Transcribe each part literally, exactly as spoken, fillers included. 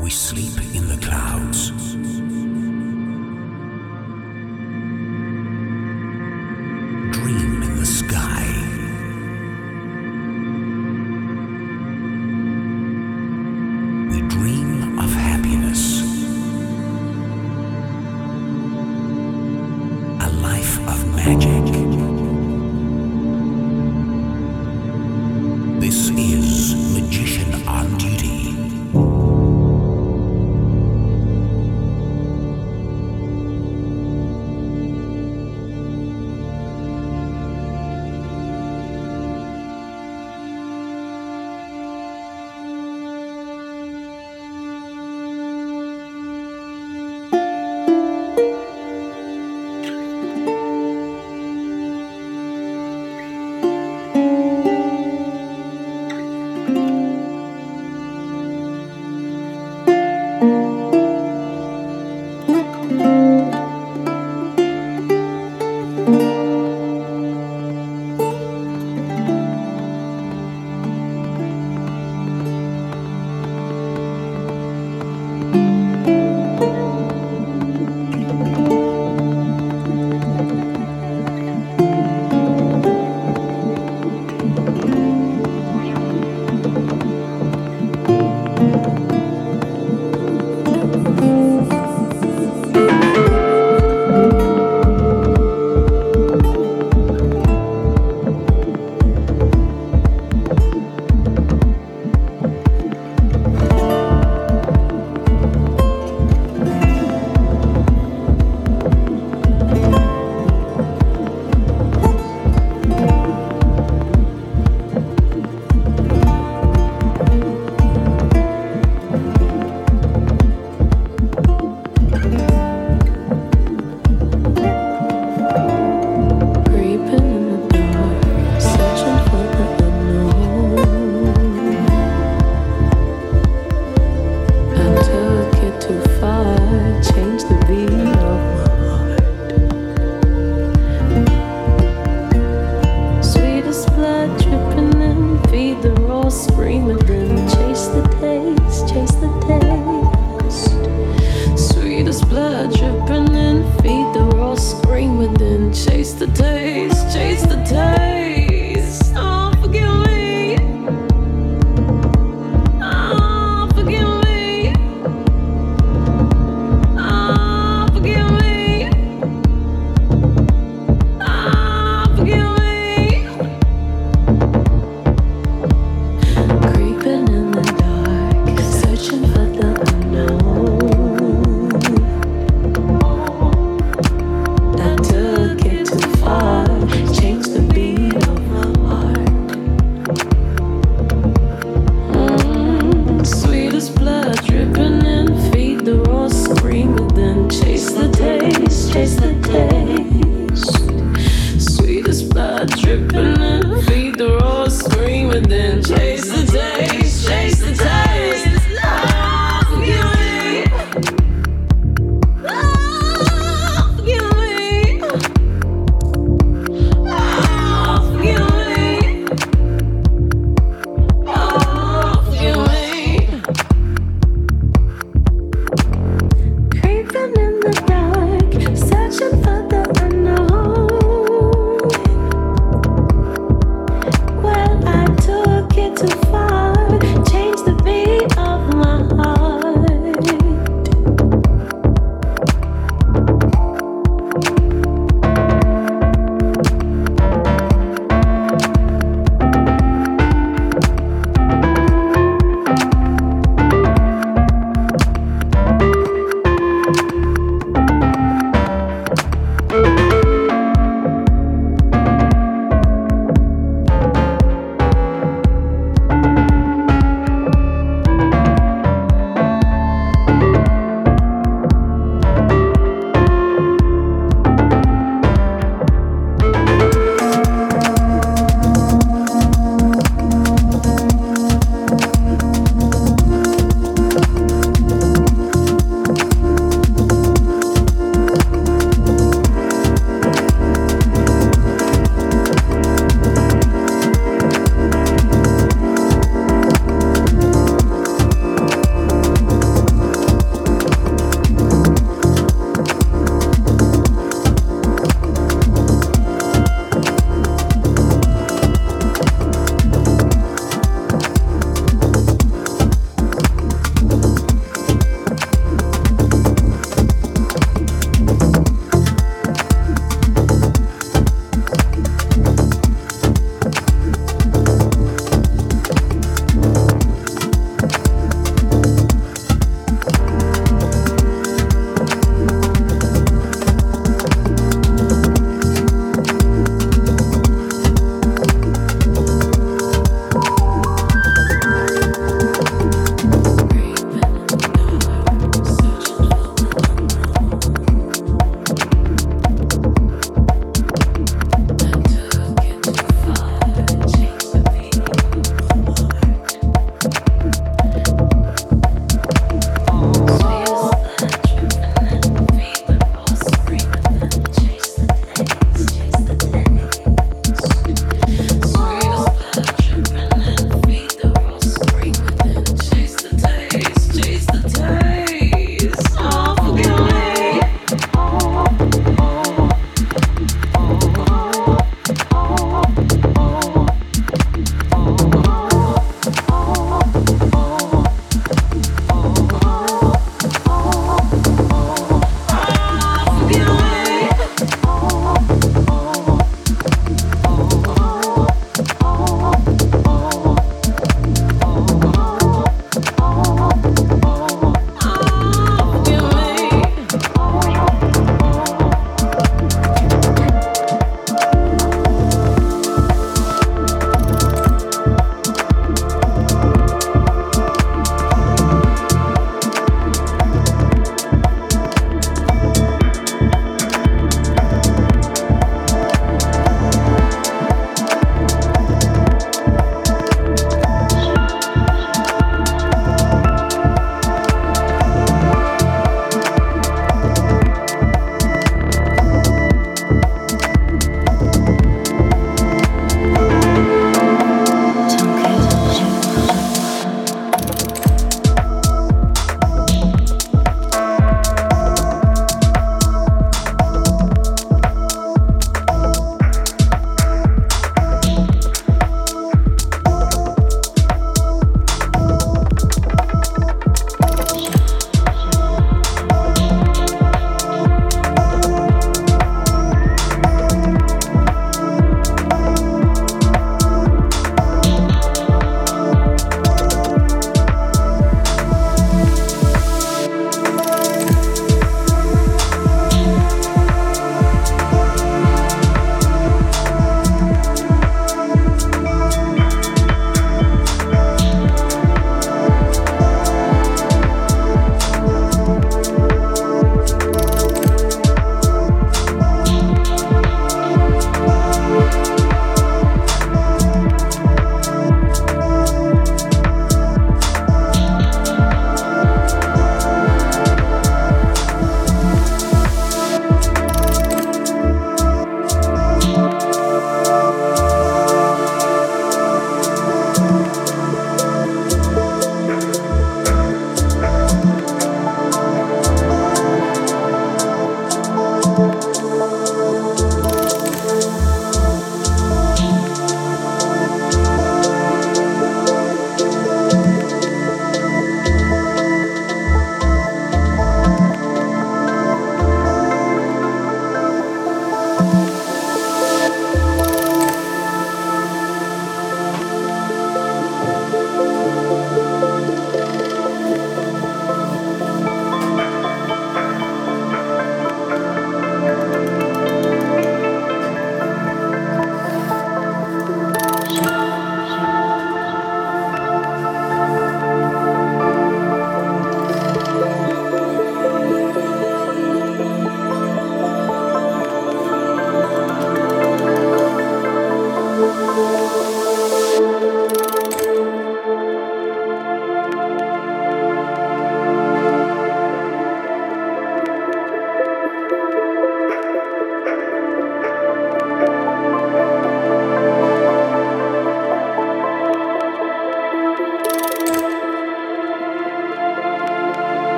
we sleep in the clouds. Dream in the sky. We dream of happiness. A life of magic. This is Magician on Duty.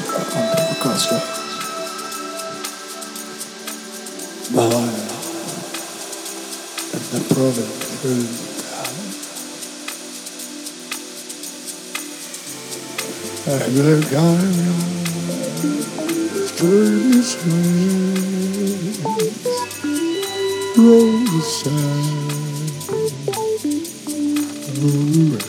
under the crossroads. Mahara and the province through the valley. And the guy through his hands rolled the sand around.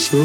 So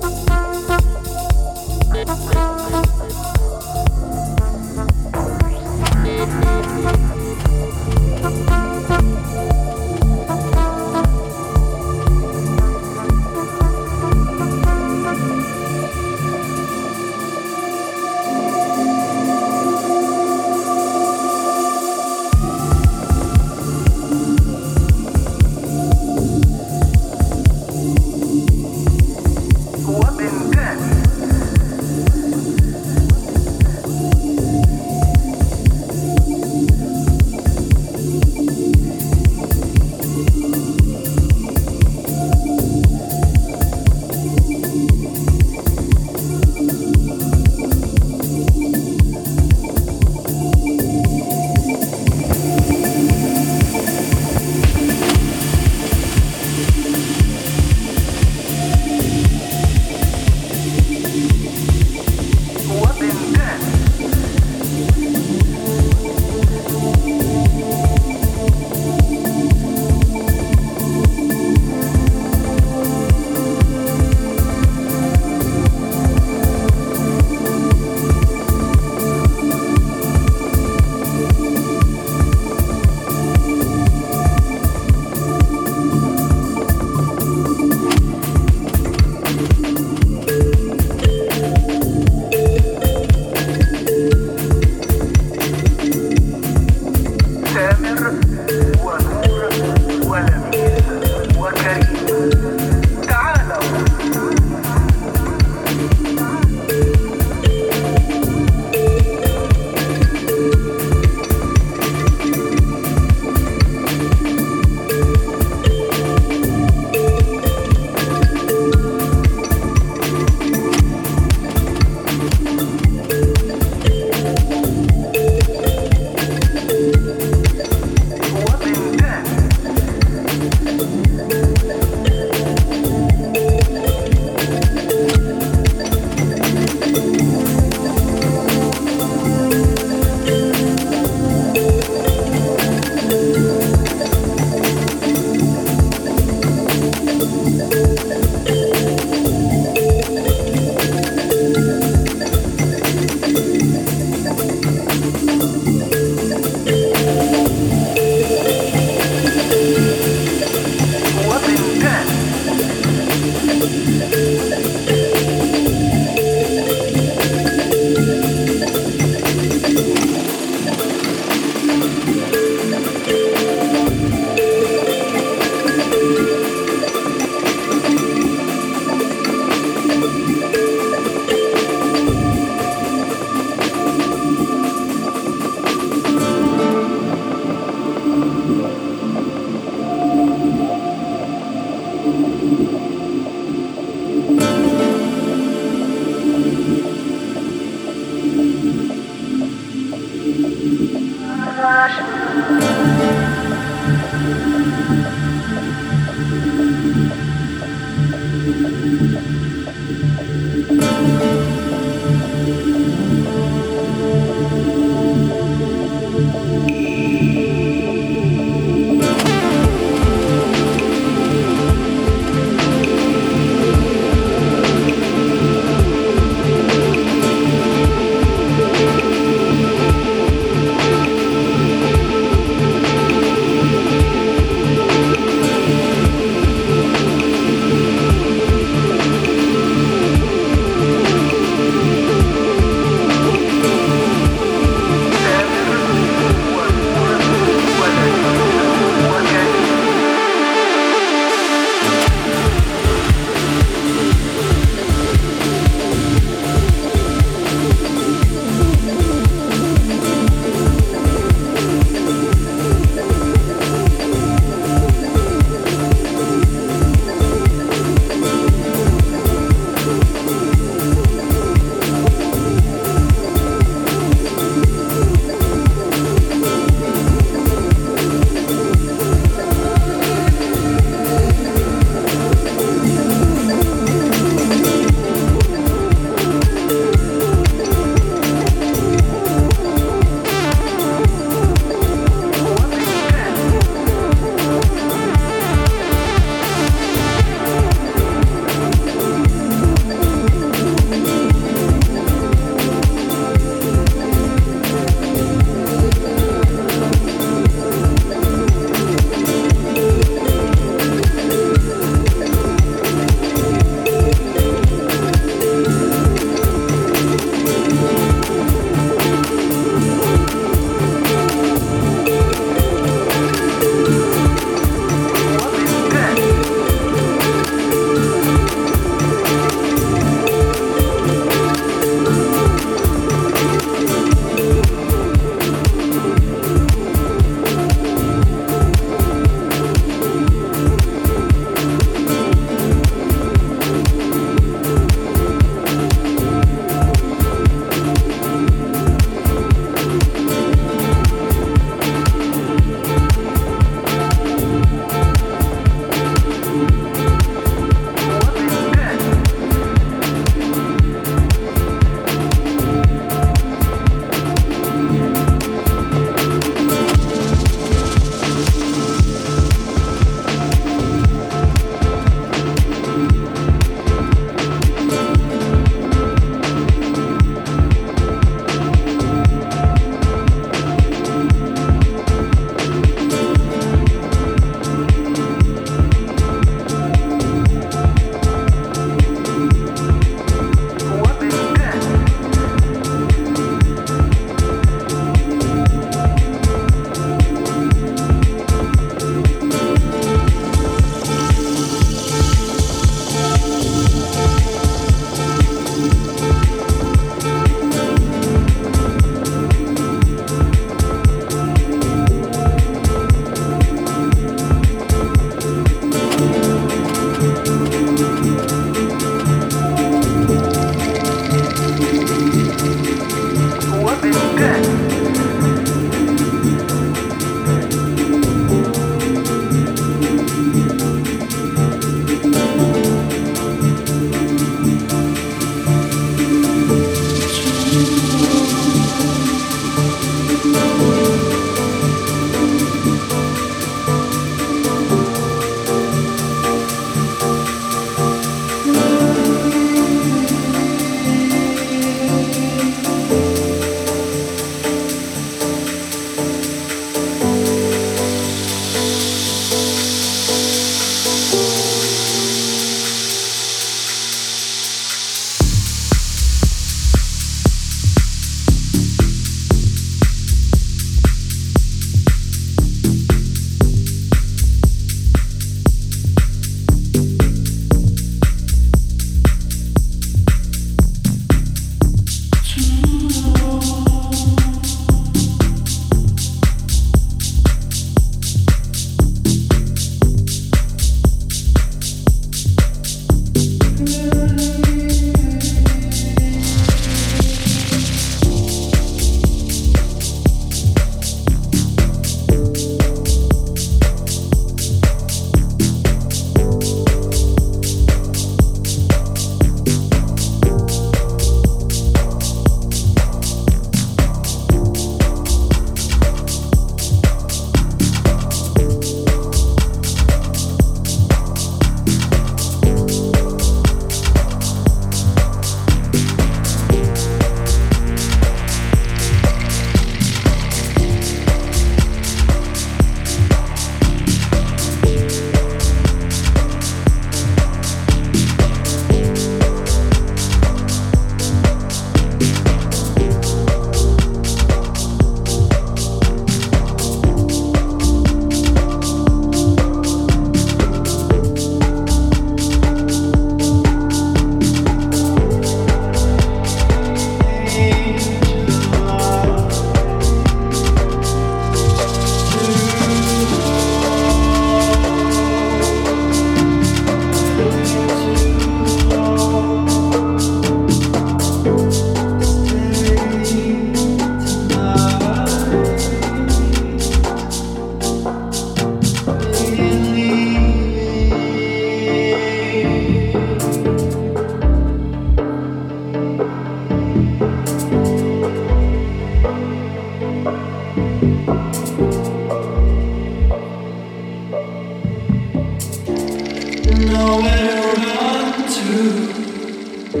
nowhere to run to,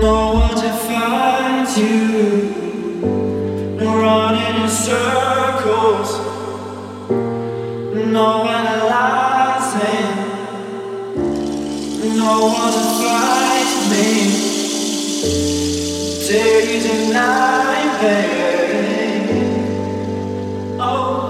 no one to find you, running in circles, no analyzing, no one to find me, dare you deny me? Oh,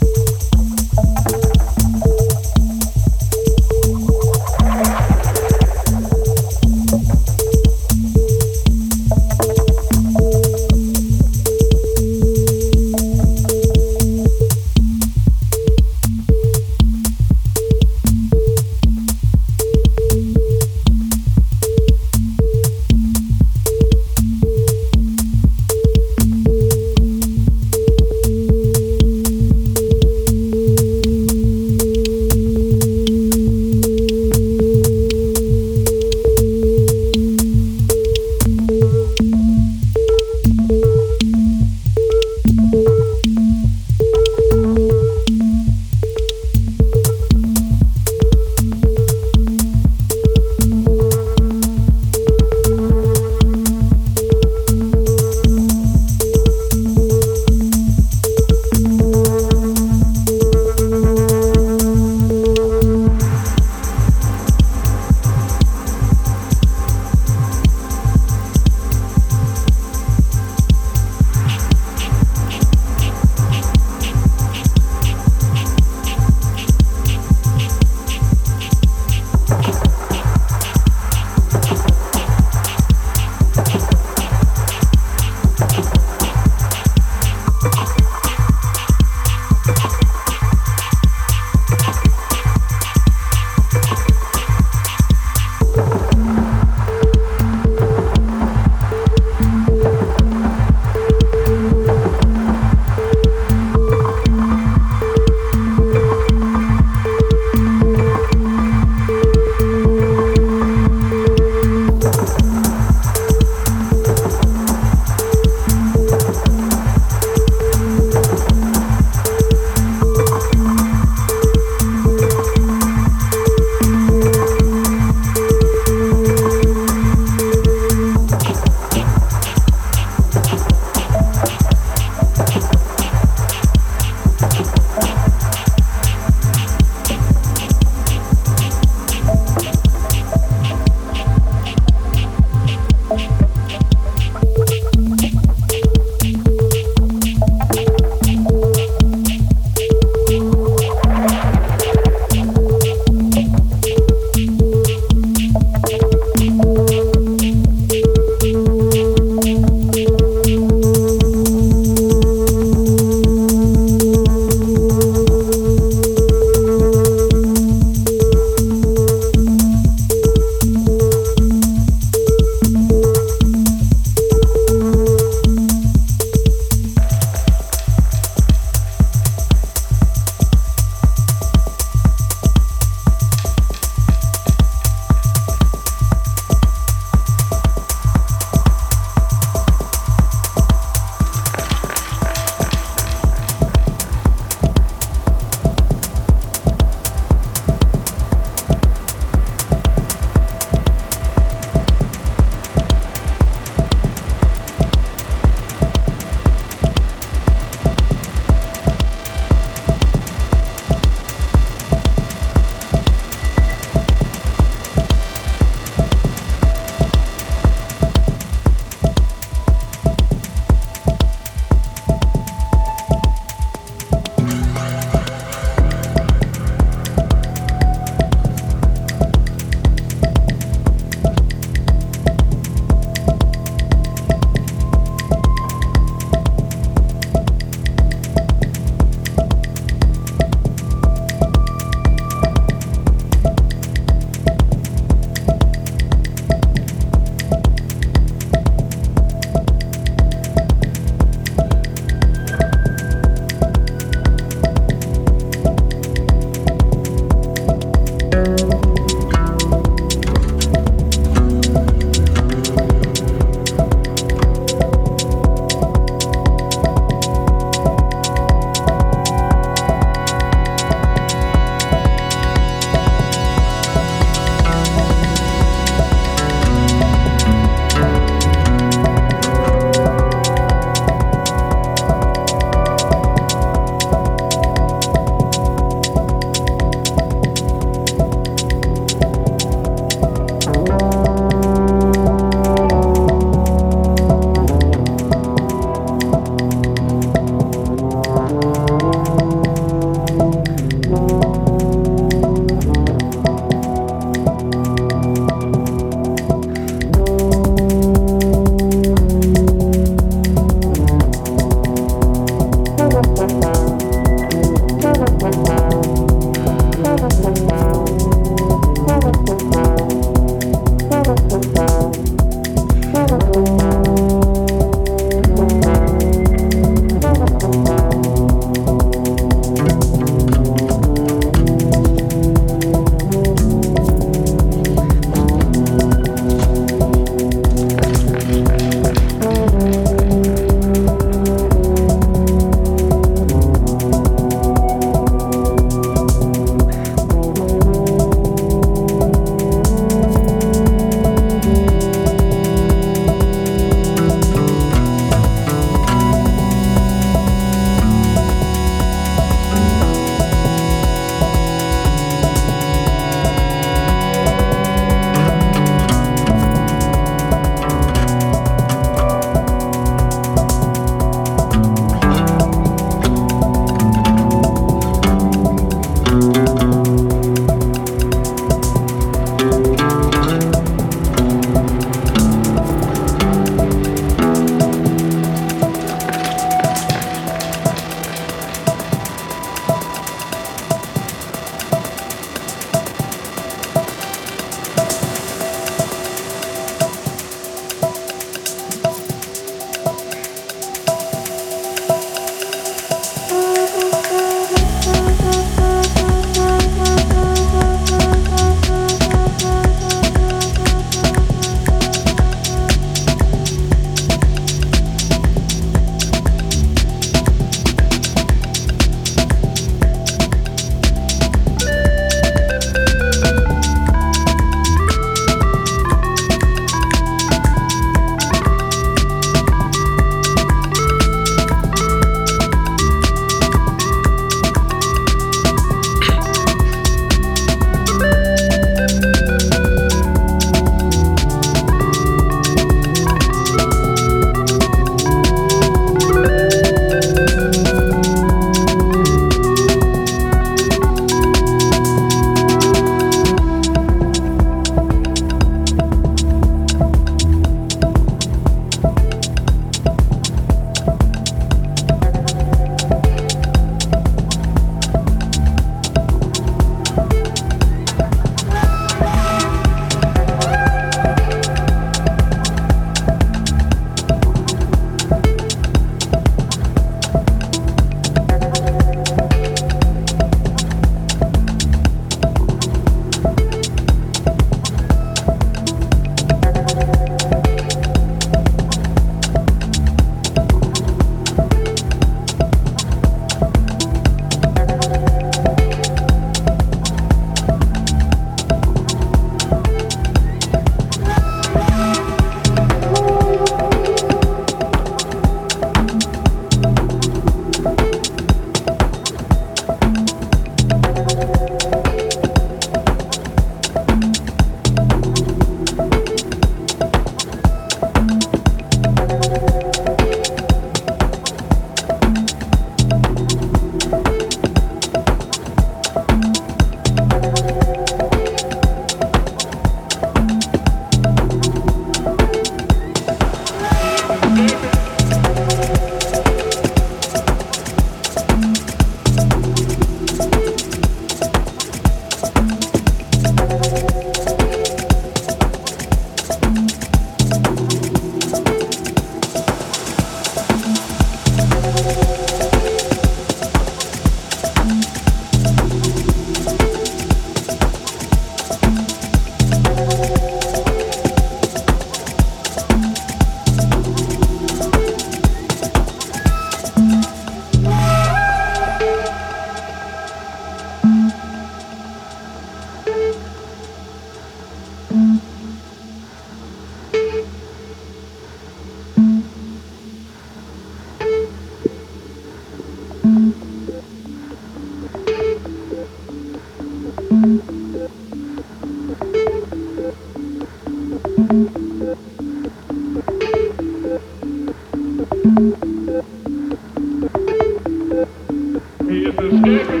We'll be right back.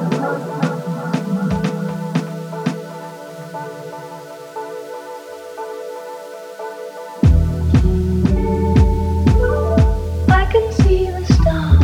I can see the stars.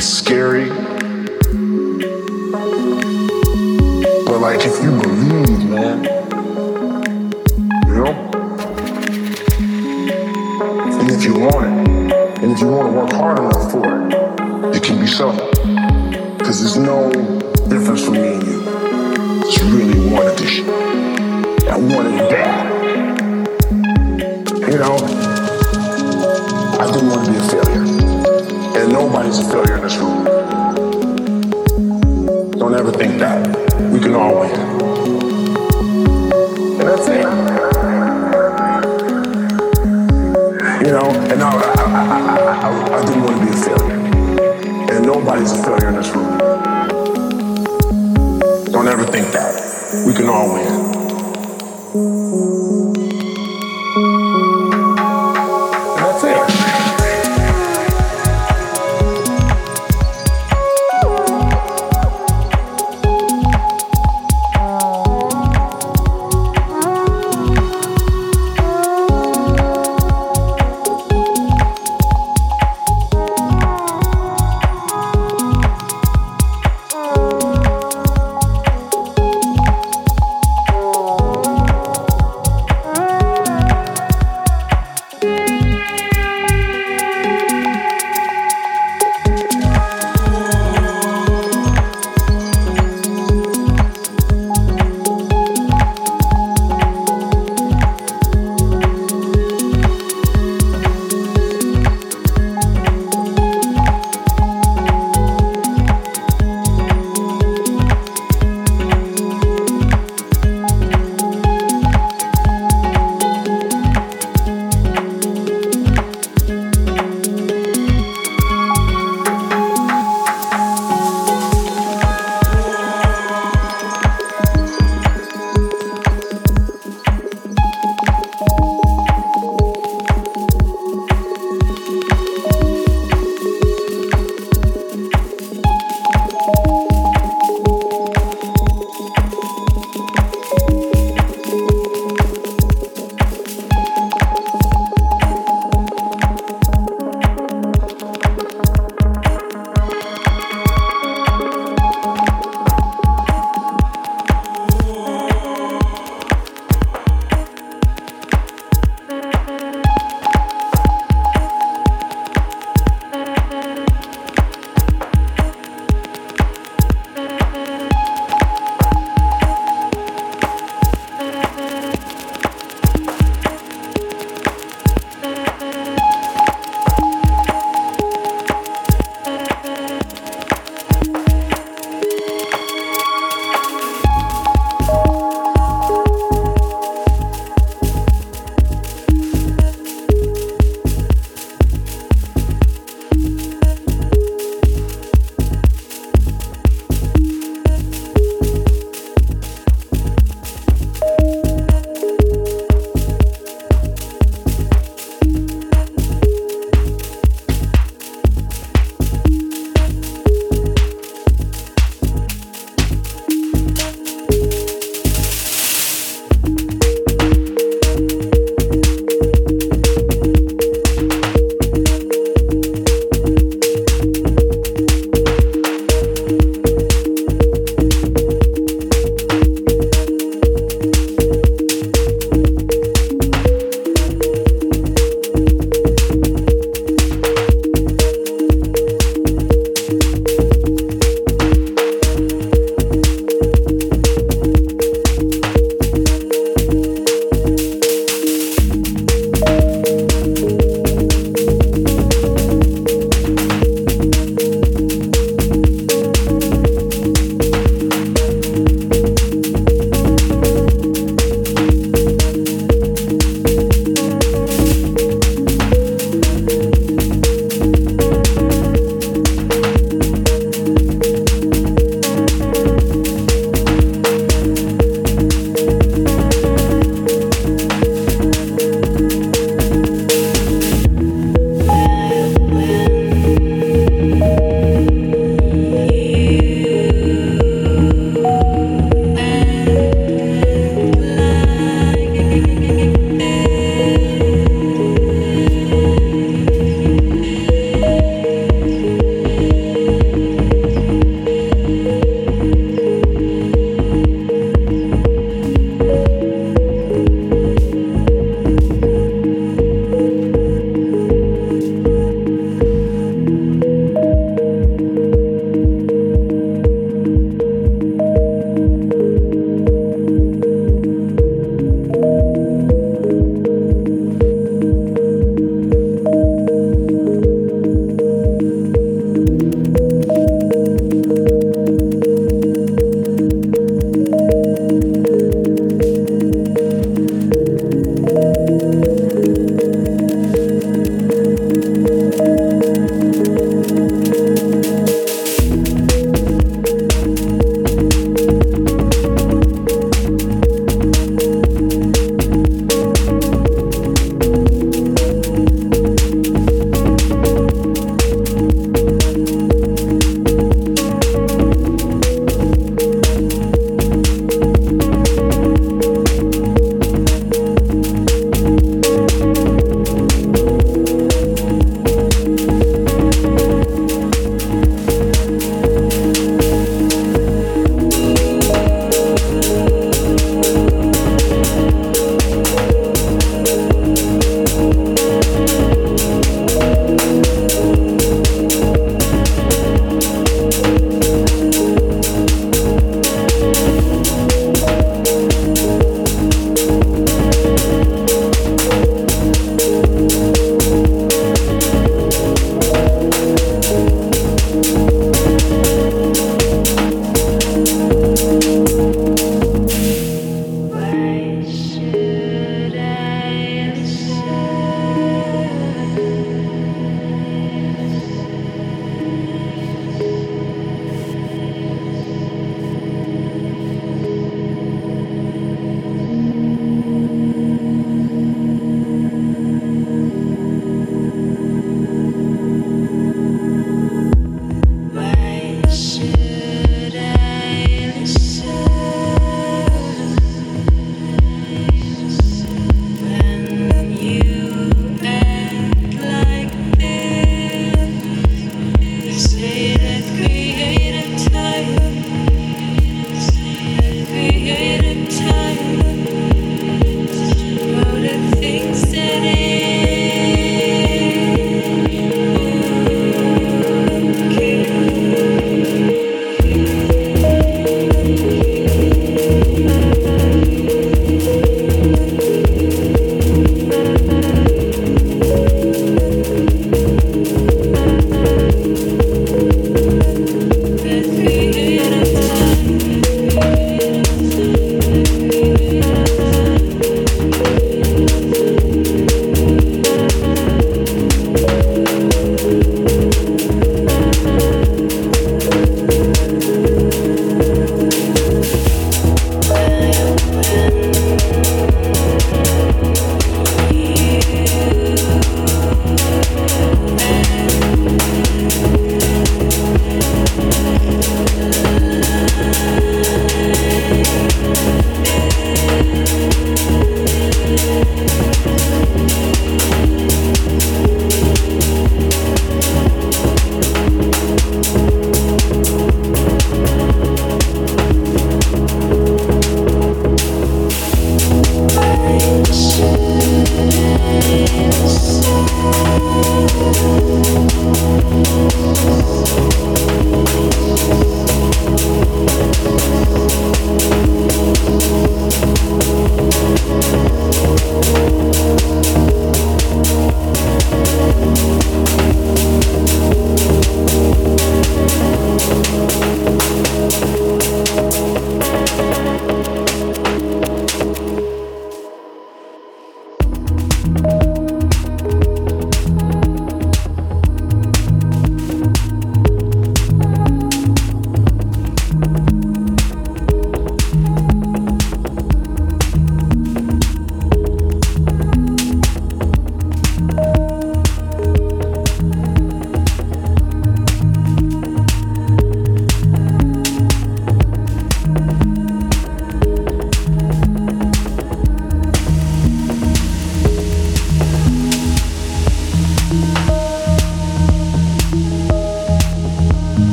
It's scary. But like if you believe, man, you know? And if you want it, and if you want to work hard enough for it, it can be something. Because there's no difference for me and you. I just really wanted this shit. I wanted it bad. You know? I didn't want to be a failure. And nobody's a failure in this room. Don't ever think that. We can all win. And that's it. You know? And I, I, I, I, I didn't want to be a failure. And nobody's a failure in this room. Don't ever think that. We can all win.